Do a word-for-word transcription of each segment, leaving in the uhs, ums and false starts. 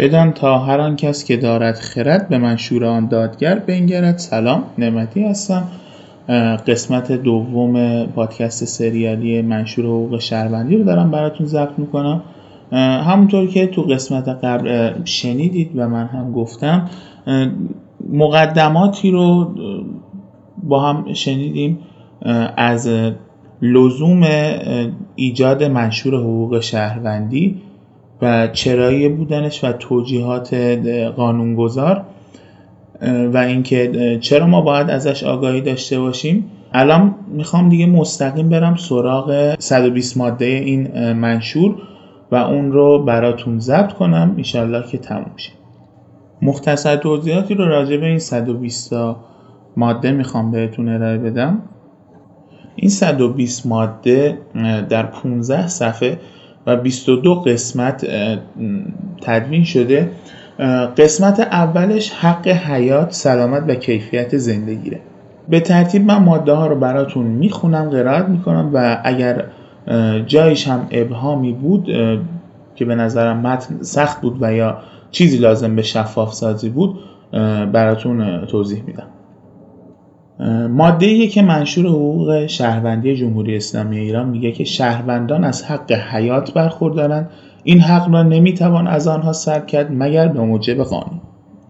بدان تا هر آن کس که دارد خرد به منشور آن دادگر بنگرد. سلام، نعمتی هستم. قسمت دوم پادکست سریالی منشور حقوق شهروندی رو دارم براتون ضبط میکنم. همونطور که تو قسمت قبل شنیدید و من هم گفتم، مقدماتی رو با هم شنیدیم از لزوم ایجاد منشور حقوق شهروندی و چرایی بودنش و توجیهات قانونگذار و اینکه چرا ما باید ازش آگاهی داشته باشیم. الان میخوام دیگه مستقیم برم سراغ صد و بیست ماده این منشور و اون رو براتون ضبط کنم انشالله که تموم شه. مختصر توضیحاتی رو راجع به این صد و بیست ماده میخوام بهتون ارائه بدم. این صد و بیست ماده در پانزده صفحه و بیست و دو قسمت تدوین شده. قسمت اولش حق حیات، سلامت و کیفیت زندگیه. به ترتیب من ماده ها رو براتون میخونم، قرائت میکنم و اگر جایش هم ابهامی بود که به نظرم متن سخت بود و یا چیزی لازم به شفاف سازی بود براتون توضیح میدم. ماده ایه که منشور حقوق شهروندی جمهوری اسلامی ایران میگه که شهروندان از حق حیات برخوردارند، این حق را نمیتوان از آنها سلب کرد مگر به موجب قانون.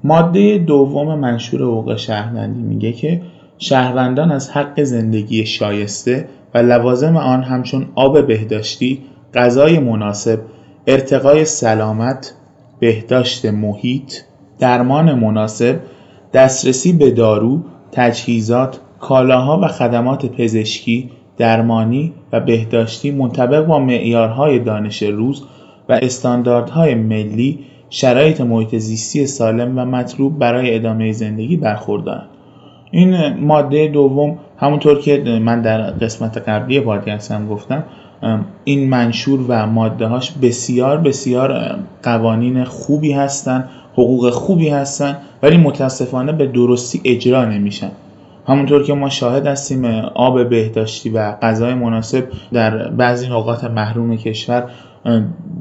ماده دوم منشور حقوق شهروندی میگه که شهروندان از حق زندگی شایسته و لوازم آن همچون آب بهداشتی، غذای مناسب، ارتقای سلامت، بهداشت محیط، درمان مناسب، دسترسی به دارو، تجهیزات، کالاها و خدمات پزشکی، درمانی و بهداشتی منطبق با معیارهای دانش روز و استانداردهای ملی، شرایط محیط زیستی سالم و مطلوب برای ادامه زندگی برخوردارند. این ماده دوم، همونطور که من در قسمت قبلی پادکست هم گفتم، این منشور و ماده هاش بسیار بسیار قوانین خوبی هستن، حقوق خوبی هستن، ولی متاسفانه به درستی اجرا نمیشن. همونطور که ما شاهد هستیم، آب بهداشتی و غذای مناسب در بعضی نقاط محروم کشور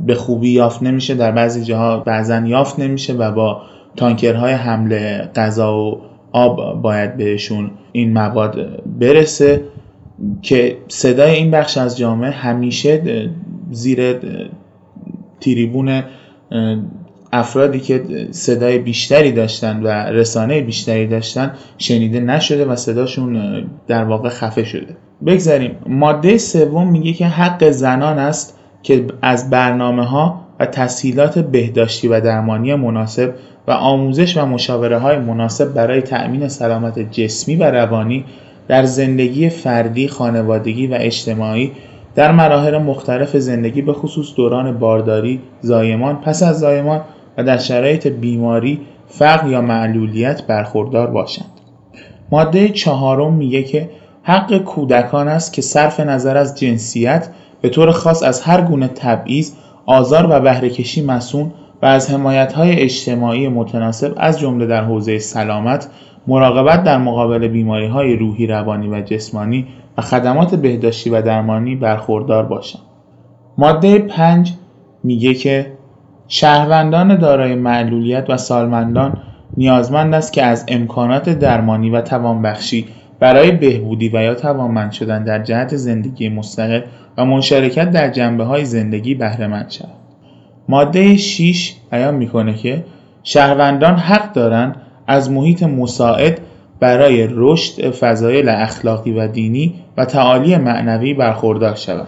به خوبی یافت نمیشه، در بعضی جاها بعضن یافت نمیشه و با تانکرهای حمل غذا و آب باید بهشون این مواد برسه که صدای این بخش از جامعه همیشه زیر تریبون افرادی که صدای بیشتری داشتن و رسانه بیشتری داشتن شنیده نشده و صداشون در واقع خفه شده. بگذاریم. ماده سوم میگه که حق زنان است که از برنامه‌ها و تسهیلات بهداشتی و درمانی مناسب و آموزش و مشاوره‌های مناسب برای تأمین سلامت جسمی و روانی در زندگی فردی، خانوادگی و اجتماعی در مراحل مختلف زندگی، به خصوص دوران بارداری، زایمان، پس از زایمان و در شرایط بیماری، فقر یا معلولیت برخوردار باشند. ماده چهارم میگه که حق کودکان است که صرف نظر از جنسیت، به طور خاص از هر گونه تبعیض، آزار و بهره‌کشی مصون و از حمایت‌های اجتماعی متناسب، از جمله در حوزه سلامت، مراقبت در مقابل بیماری‌های روحی، روانی و جسمانی و خدمات بهداشتی و درمانی برخوردار باشند. ماده پنج میگه که شهروندان دارای معلولیت و سالمندان نیازمند است که از امکانات درمانی و توانبخشی برای بهبودی و یا توانمند شدن در جهت زندگی مستقل و مشارکت در جنبه‌های زندگی بهره مند شوند. ماده شش بیان میکنه که شهروندان حق دارند از محیط مساعد برای رشد فضایل اخلاقی و دینی و تعالی معنوی برخوردار شوند.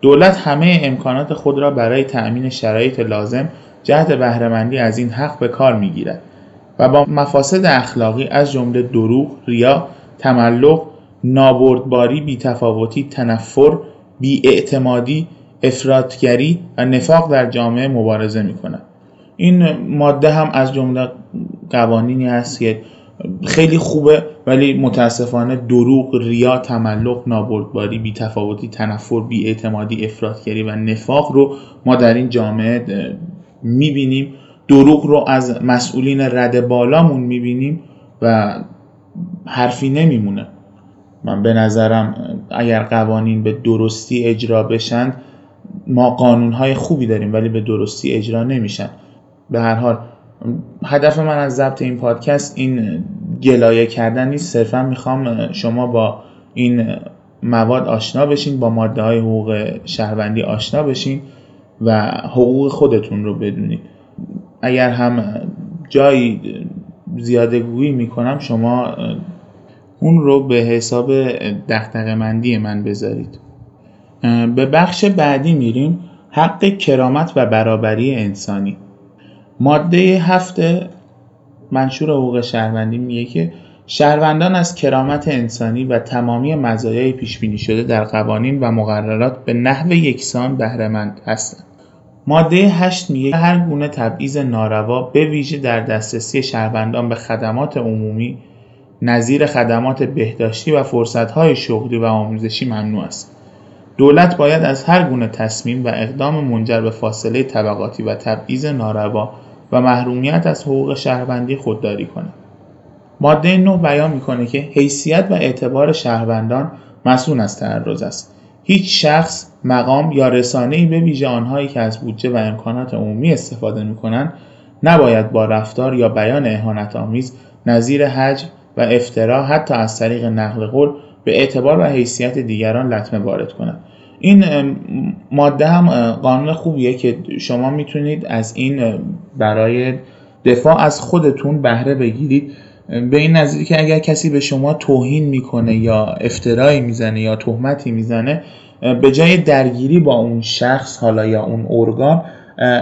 دولت همه امکانات خود را برای تأمین شرایط لازم جهت بهره‌مندی از این حق به کار می‌گیرد و با مفاسد اخلاقی از جمله دروغ، ریا، تملق، نابردباری، بی‌تفاوتی، تنفر، بی‌اعتمادی، افراطگری و نفاق در جامعه مبارزه می‌کند. این ماده هم از جمله قوانینی است که خیلی خوبه ولی متاسفانه دروغ، ریا، تملق، نابردباری، بی‌تفاوتی، تنفر، بی‌اعتمادی، افراطگری و نفاق رو ما در این جامعه می‌بینیم. دروغ رو از مسئولین رد بالامون می‌بینیم و حرفی نمیمونه. من به نظرم اگر قوانین به درستی اجرا بشن، ما قانونهای خوبی داریم ولی به درستی اجرا نمیشن. به هر حال هدف من از ضبط این پادکست این گلایه کردن نیست، صرفا میخوام شما با این مواد آشنا بشین، با ماده های حقوق شهروندی آشنا بشین و حقوق خودتون رو بدونید. اگر هم جایی زیاده گویی میکنم شما اون رو به حساب دغدغه‌مندی من بذارید. به بخش بعدی میریم، حق کرامت و برابری انسانی. ماده هفت منشور حقوق شهروندی میگه که شهروندان از کرامت انسانی و تمامی مزایای پیش بینی شده در قوانین و مقررات به نحو یکسان بهره مند هستند. ماده هشت میگه هر گونه تبعیض ناروا به ویژه در دسترسی شهروندان به خدمات عمومی نظیر خدمات بهداشتی و فرصت‌های شغلی و آموزشی ممنوع است. دولت باید از هر گونه تصمیم و اقدام منجر به فاصله طبقاتی و تبعیض ناروا و محرومیت از حقوق شهروندی خودداری کند. ماده نه بیان می‌کند که حیثیت و اعتبار شهروندان مسئول از تعرض است. هیچ شخص، مقام یا رسانه‌ای به ویژه آنهایی که از بودجه و امکانات عمومی استفاده می‌کنند نباید با رفتار یا بیان اهانت‌آمیز نظیر هجو و افترا حتی از طریق نقل قول به اعتبار و حیثیت دیگران لطمه وارد کند. این ماده هم قانون خوبیه که شما میتونید از این برای دفاع از خودتون بهره بگیرید، به این نظیر که اگر کسی به شما توهین میکنه یا افترایی میزنه یا تهمتی میزنه، به جای درگیری با اون شخص حالا یا اون ارگان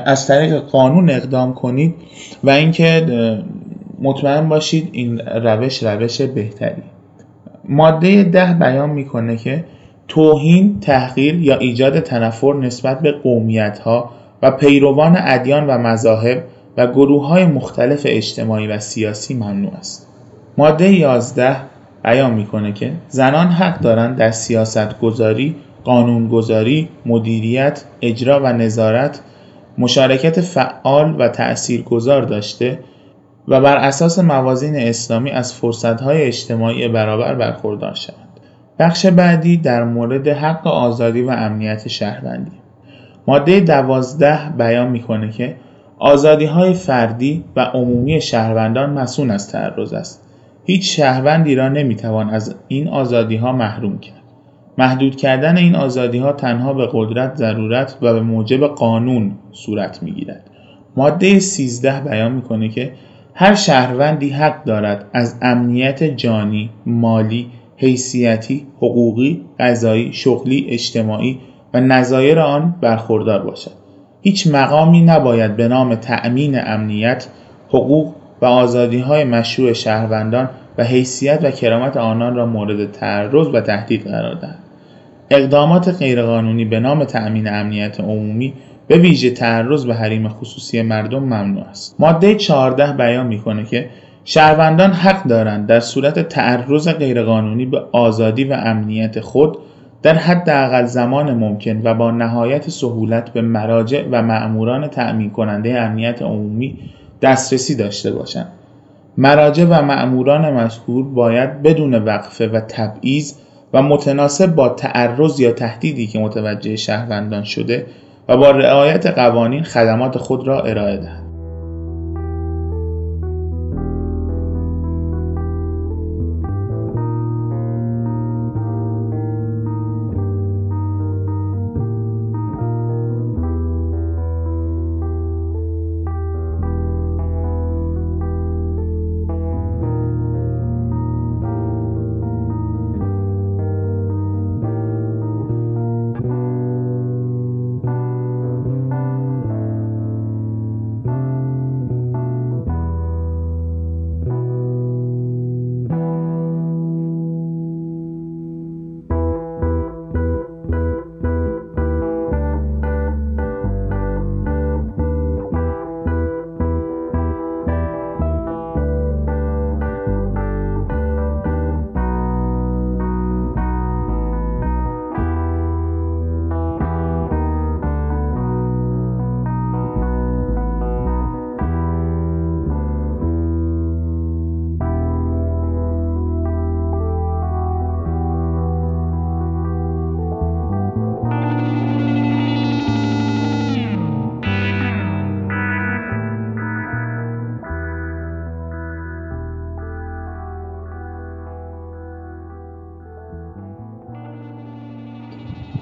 از طریق قانون اقدام کنید و اینکه مطمئن باشید این روش روش بهتری. ماده ده بیان میکنه که توهین، تحقیر یا ایجاد تنفر نسبت به قومیت‌ها و پیروان ادیان و مذاهب و گروه‌های مختلف اجتماعی و سیاسی ممنوع است. ماده یازده بیان میکنه که زنان حق دارند در سیاست‌گذاری، قانون‌گذاری، مدیریت، اجرا و نظارت مشارکت فعال و تأثیرگذار داشته و بر اساس موازین اسلامی از فرصت‌های اجتماعی برابر برخوردار شوند. بخش بعدی در مورد حق آزادی و امنیت شهروندی. ماده دوازده بیان می‌کند که آزادی‌های فردی و عمومی شهروندان مصون از تعرض است. هیچ شهروندی را نمی‌توان از این آزادی‌ها محروم کرد. محدود کردن این آزادی‌ها تنها به قدرت، ضرورت و به موجب قانون صورت می‌گیرد. ماده سیزده بیان می‌کند که هر شهروندی حق دارد از امنیت جانی، مالی، حیثیتی، حقوقی، قضایی، شغلی، اجتماعی و نظایر آن برخوردار باشد. هیچ مقامی نباید به نام تأمین امنیت، حقوق و آزادی‌های مشروع شهروندان و حیثیت و کرامت آنان را مورد تعرض و تهدید قرار دهد. اقدامات غیرقانونی به نام تأمین امنیت عمومی به ویژه تعرض به حریم خصوصی مردم ممنوع است. ماده چهارده بیان میکنه که شهروندان حق دارند در صورت تعرض غیرقانونی به آزادی و امنیت خود در حداقل زمان ممکن و با نهایت سهولت به مراجع و مأموران تأمین کننده امنیت عمومی دسترسی داشته باشند. مراجع و مأموران مذکور باید بدون وقفه و تبعیض و متناسب با تعرض یا تهدیدی که متوجه شهروندان شده و با رعایت قوانین خدمات خود را ارائه دهند.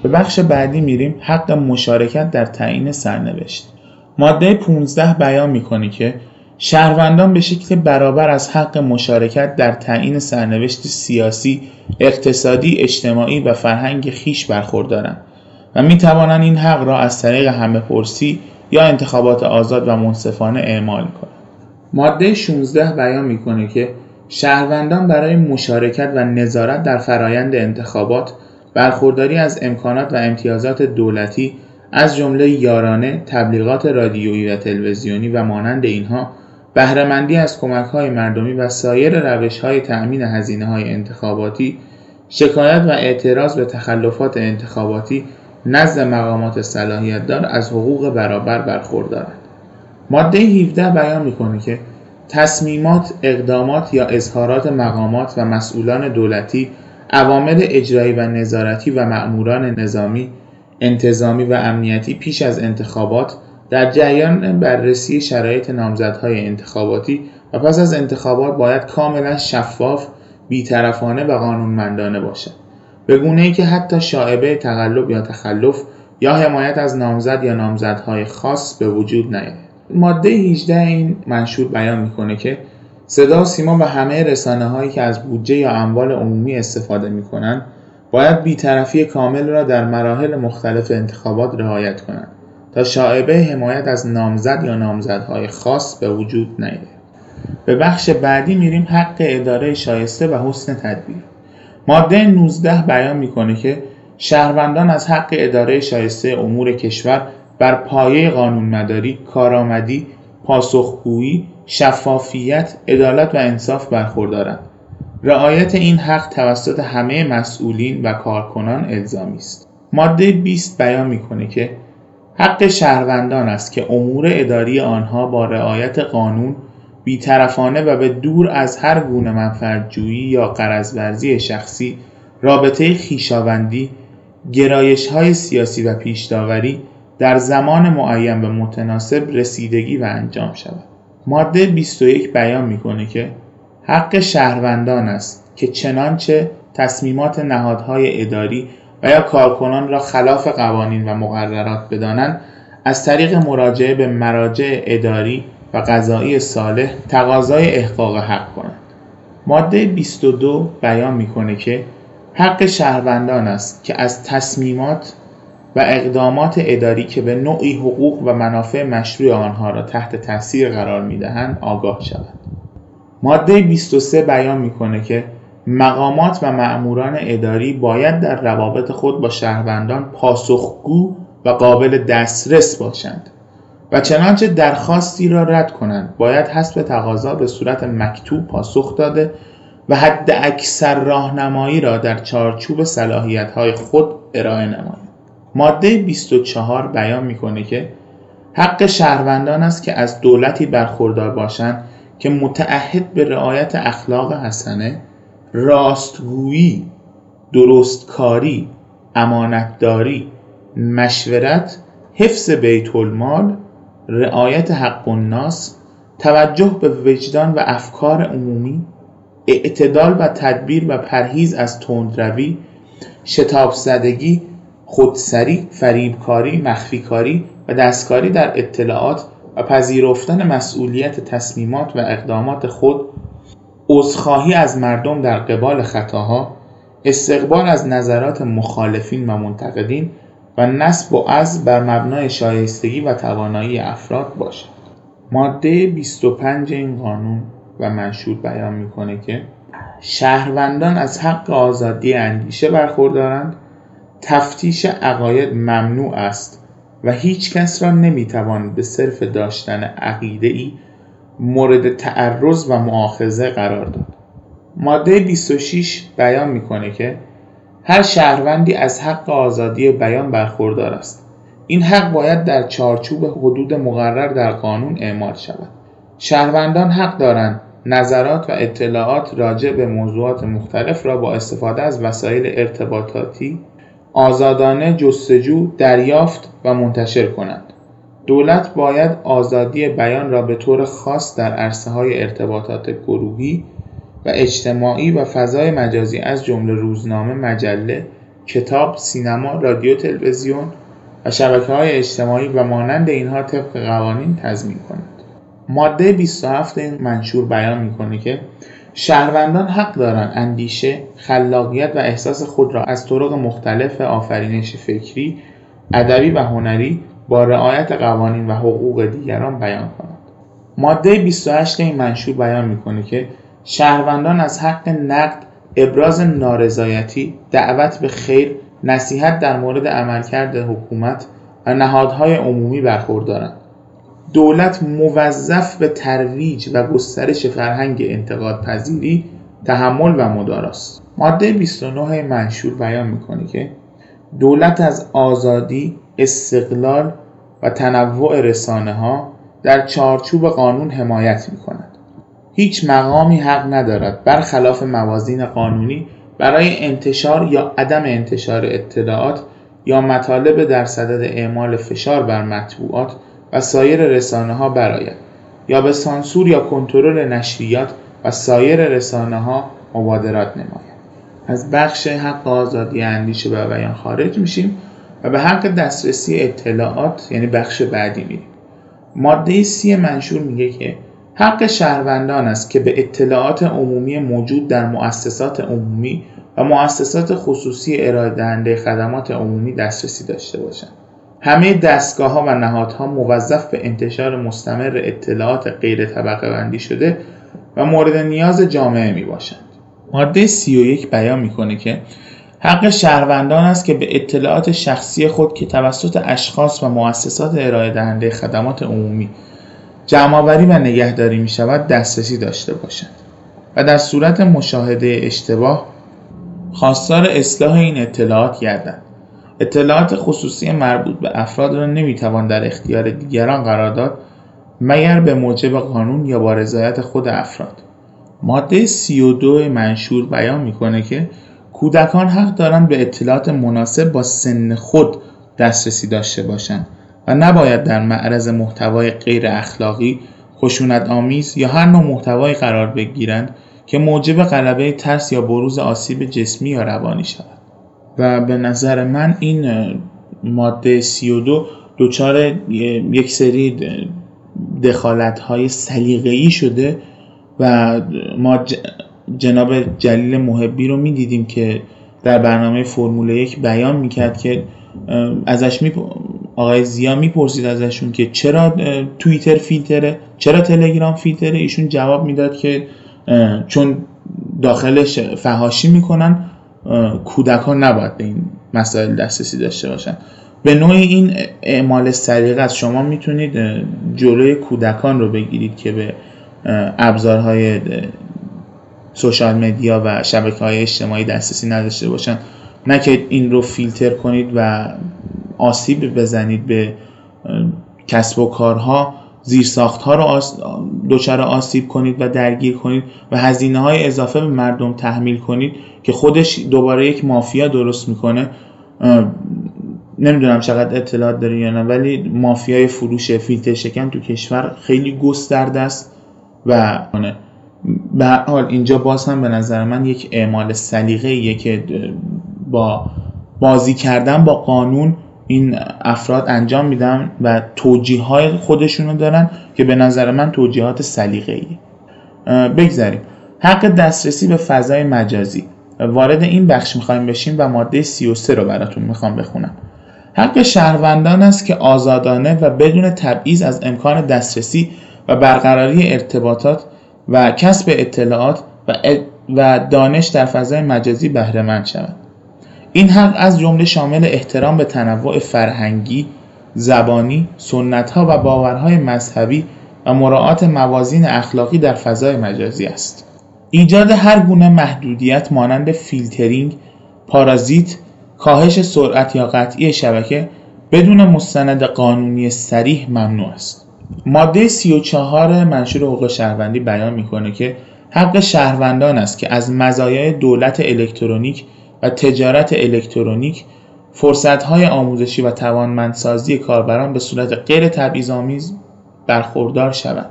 به بخش بعدی میریم، حق مشارکت در تعیین سرنوشت. ماده پانزده بیان میکنه که شهروندان به شکل برابر از حق مشارکت در تعیین سرنوشت سیاسی، اقتصادی، اجتماعی و فرهنگ خیش برخوردارند و میتوانند این حق را از طریق همه‌پرسی یا انتخابات آزاد و منصفانه اعمال کنند. ماده شانزده بیان میکنه که شهروندان برای مشارکت و نظارت در فرایند انتخابات، برخورداری از امکانات و امتیازات دولتی از جمله یارانه، تبلیغات رادیویی و تلویزیونی و مانند اینها، بهره‌مندی از کمک‌های مردمی و سایر روش‌های تأمین هزینه‌های انتخاباتی، شکایت و اعتراض به تخلفات انتخاباتی نزد مقامات صلاحیت‌دار از حقوق برابر برخوردارند. ماده هفده بیان می‌کند که تصمیمات، اقدامات یا اظهارات مقامات و مسئولان دولتی، عوامل اجرایی و نظارتی و مأموران نظامی، انتظامی و امنیتی پیش از انتخابات، در جریان بررسی شرایط نامزدهای انتخاباتی و پس از انتخابات باید کاملا شفاف، بی‌طرفانه و قانونمندانه باشد، به گونه‌ای که حتی شایبه تقلب یا تخلف یا حمایت از نامزد یا نامزدهای خاص به وجود نیاید. ماده هجده این منشور بیان میکنه که صدا و سیما و همه رسانه هایی که از بودجه یا اموال عمومی استفاده میکنند باید بی‌طرفی کامل را در مراحل مختلف انتخابات رعایت کنند تا شایبه حمایت از نامزد یا نامزدهای خاص به وجود نیاید. به بخش بعدی میریم، حق اداره شایسته و حسن تدبیر. ماده نوزده بیان میکنه که شهروندان از حق اداره شایسته امور کشور بر پایه قانونمداری، کارآمدی، پاسخگویی، شفافیت، عدالت و انصاف برخوردارند. رعایت این حق توسط همه مسئولین و کارکنان الزامی است. ماده بیست بیان میکنه که حق شهروندان است که امور اداری آنها با رعایت قانون، بی‌طرفانه و به دور از هر گونه منفعت‌جویی یا غرض‌ورزی شخصی، رابطه خویشاوندی، گرایش‌های سیاسی و پیش‌داوری در زمان معین و متناسب رسیدگی و انجام شود. ماده بیست و یک بیان میکنه که حق شهروندان است که چنانچه تصمیمات نهادهای اداری و یا کارکنان را خلاف قوانین و مقررات بدانند، از طریق مراجعه به مراجع اداری و قضایی صالح تقاضای احقاق حق کنند. ماده بیست و دو بیان میکنه که حق شهروندان است که از تصمیمات و اقدامات اداری که به نوعی حقوق و منافع مشروع آنها را تحت تاثیر قرار میدهند آگاه شوند. ماده بیست و سه بیان میکنه که مقامات و مأموران اداری باید در روابط خود با شهروندان پاسخگو و قابل دسترس باشند و چنانچه درخواستی را رد کنند باید حسب تقاضا به صورت مکتوب پاسخ داده و حد اکثر راهنمایی را در چارچوب صلاحیت‌های خود ارائه نمایند. ماده بیست و چهار بیان میکنه که حق شهروندان است که از دولتی برخوردار باشند که متعهد به رعایت اخلاق حسنه، راستگویی، درستکاری، امانتداری، مشورت، حفظ بیت المال، رعایت حق الناس، توجه به وجدان و افکار عمومی، اعتدال و تدبیر و پرهیز از تندروی، شتاب زدگی، خودسری، فریبکاری، مخفیکاری و دستکاری در اطلاعات و پذیرفتن مسئولیت تصمیمات و اقدامات خود، عذرخواهی از مردم در قبال خطاها، استقبال از نظرات مخالفین و منتقدین و نصب و عزل بر مبنای شایستگی و توانایی افراد باشد. ماده بیست و پنج این قانون و منشور بیان میکنه که شهروندان از حق آزادی اندیشه برخوردارند، تفتیش عقاید ممنوع است و هیچ کس را نمیتوان به صرف داشتن عقیده‌ای مورد تعرض و مؤاخذه قرار داد. ماده بیست و شش بیان میکنه که هر شهروندی از حق آزادی بیان برخوردار است. این حق باید در چارچوب حدود مقرر در قانون اعمال شود. شهروندان حق دارند نظرات و اطلاعات راجع به موضوعات مختلف را با استفاده از وسایل ارتباطاتی آزادانه جستجو، دریافت و منتشر کنند. دولت باید آزادی بیان را به طور خاص در عرصه‌های ارتباطات گروهی و اجتماعی و فضای مجازی از جمله روزنامه، مجله، کتاب، سینما، رادیو، تلویزیون و شبکه‌های اجتماعی و مانند اینها طبق قوانین تضمین کند. ماده بیست و هفت این منشور بیان می‌کنه که شهروندان حق دارند اندیشه، خلاقیت و احساس خود را از طرق مختلف آفرینش فکری، ادبی و هنری با رعایت قوانین و حقوق دیگران بیان کنند. ماده بیست و هشت این منشور بیان می‌کنه که شهروندان از حق نقد، ابراز نارضایتی، دعوت به خیر، نصیحت در مورد عملکرد حکومت و نهادهای عمومی برخوردارند. دولت موظف به ترویج و گسترش فرهنگ انتقادپذیری، تحمل و مداراست. ماده بیست و نه منشور بیان می‌کنه که دولت از آزادی، استقلال و تنوع رسانه‌ها در چارچوب قانون حمایت می‌کند. هیچ مقامی حق ندارد برخلاف موازین قانونی برای انتشار یا عدم انتشار اطلاعات یا مطالب در صدد اعمال فشار بر مطبوعات و سایر رسانه‌ها برآید یا به سانسور یا کنترل نشریات و سایر رسانه‌ها مبادرات نماید. از بخش حق آزادی اندیشه و بیان خارج میشیم و به حق دسترسی اطلاعات یعنی بخش بعدی میریم. ماده سی منشور میگه که حق شهروندان است که به اطلاعات عمومی موجود در مؤسسات عمومی و مؤسسات خصوصی ارائه دهنده خدمات عمومی دسترسی داشته باشند. همه دستگاه‌ها و نهادها موظف به انتشار مستمر اطلاعات غیر طبقه بندی شده و مورد نیاز جامعه می باشند. ماده سی و یک بیان می‌کنه که حق شهروندان است که به اطلاعات شخصی خود که توسط اشخاص و مؤسسات ارائه دهنده خدمات عمومی جمع‌آوری و نگهداری می شود دسترسی داشته باشند و در صورت مشاهده اشتباه خواستار اصلاح این اطلاعات گردند. اطلاعات خصوصی مربوط به افراد را نمی توان در اختیار دیگران قرار داد مگر به موجب قانون یا با رضایت خود افراد. ماده سی و دو منشور بیان می کنه که کودکان حق دارند به اطلاعات مناسب با سن خود دسترسی داشته باشند و نباید در معرض محتوای غیر اخلاقی، خشونت آمیز یا هر نوع محتوایی قرار بگیرند که موجب غلبه ترس یا بروز آسیب جسمی یا روانی شود. و به نظر من این ماده سی و دو دوچار یک سری دخالت‌های سلیقه‌ای شده و ما جناب جلیل محبی رو می‌دیدیم که در برنامه فرمول یک بیان می‌کرد که ازش می آقای زیا می‌پرسید ازشون که چرا توییتر فیلتره، چرا تلگرام فیلتره، ایشون جواب میداد که چون داخلش فحاشی میکنن کودکان نباید به این مسائل دسترسی داشته باشن. به نوعی این اعمال سلیقه است. شما میتونید جلوی کودکان رو بگیرید که به ابزارهای سوشال مدیا و شبکه‌های اجتماعی دسترسی نداشته باشن، نه که این رو فیلتر کنید و آسیب بزنید به کسب و کارها، زیرساخت‌ها رو آس... دچار آسیب کنید و درگیر کنید و هزینه‌های اضافه به مردم تحمیل کنید که خودش دوباره یک مافیا درست میکنه. نمیدونم چقدر اطلاعات دارین یا نه، ولی مافیای فروش فیلتر شکن تو کشور خیلی گسترده است و به هر حال اینجا باز هم به نظر من یک اعمال سلیقه‌ایه که با بازی کردن با قانون این افراد انجام میدن و توجیه‌های خودشونو دارن که به نظر من توجیهات سلیقه‌ایه. بگذاریم. حق دسترسی به فضای مجازی. وارد این بخش میخوایم بشیم و ماده سی و سه رو براتون میخوام بخونم. حق شهروندان است که آزادانه و بدون تبعیض از امکان دسترسی و برقراری ارتباطات و کسب اطلاعات و دانش در فضای مجازی بهره مند شوند. این حق از جمله شامل احترام به تنوع فرهنگی، زبانی، سنت‌ها و باورهای مذهبی و مراعات موازین اخلاقی در فضای مجازی است. ایجاد هر گونه محدودیت مانند فیلترینگ، پارازیت، کاهش سرعت یا قطعی شبکه بدون مستند قانونی صریح ممنوع است. ماده سی و چهار منشور حقوق شهروندی بیان می‌کند که حق شهروندان است که از مزایای دولت الکترونیک و تجارت الکترونیک، فرصت‌های آموزشی و توانمندسازی کاربران به صورت غیر تبعیض‌آمیز برخوردار شوند.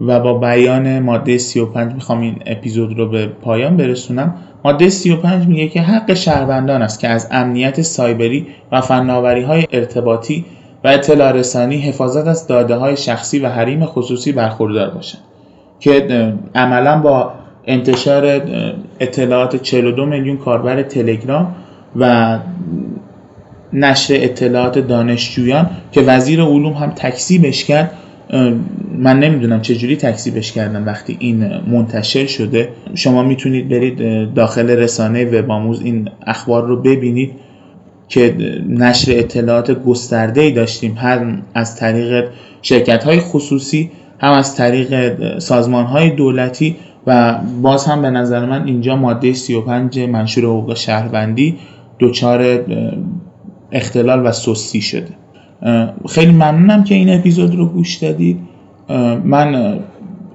و با بیان ماده سی و پنج میخوام این اپیزود رو به پایان برسونم. ماده سی و پنج میگه که حق شهروندان است که از امنیت سایبری و فناوری‌های ارتباطی و اطلاع رسانی حفاظت از داده‌های شخصی و حریم خصوصی برخوردار باشند، که عملاً با انتشار اطلاعات چهل و دو میلیون کاربر تلگرام و نشر اطلاعات دانشجویان که وزیر علوم هم تکذیبش کرد، من نمیدونم چجوری تکذیبش کردن وقتی این منتشر شده. شما میتونید برید داخل رسانه وب‌آموز این اخبار رو ببینید که نشر اطلاعات گسترده‌ای داشتیم، هم از طریق شرکت‌های خصوصی، هم از طریق سازمان‌های دولتی، و باز هم به نظر من اینجا ماده سی و پنج منشور حقوق شهروندی دچار اختلال و سستی شده. خیلی ممنونم که این اپیزود رو گوش دادید. من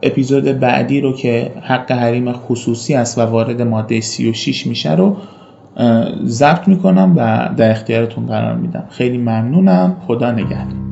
اپیزود بعدی رو که حق حریم خصوصی است و وارد ماده سی و شش میشه رو ضبط میکنم و در اختیارتون قرار میدم. خیلی ممنونم. خدا نگهدار.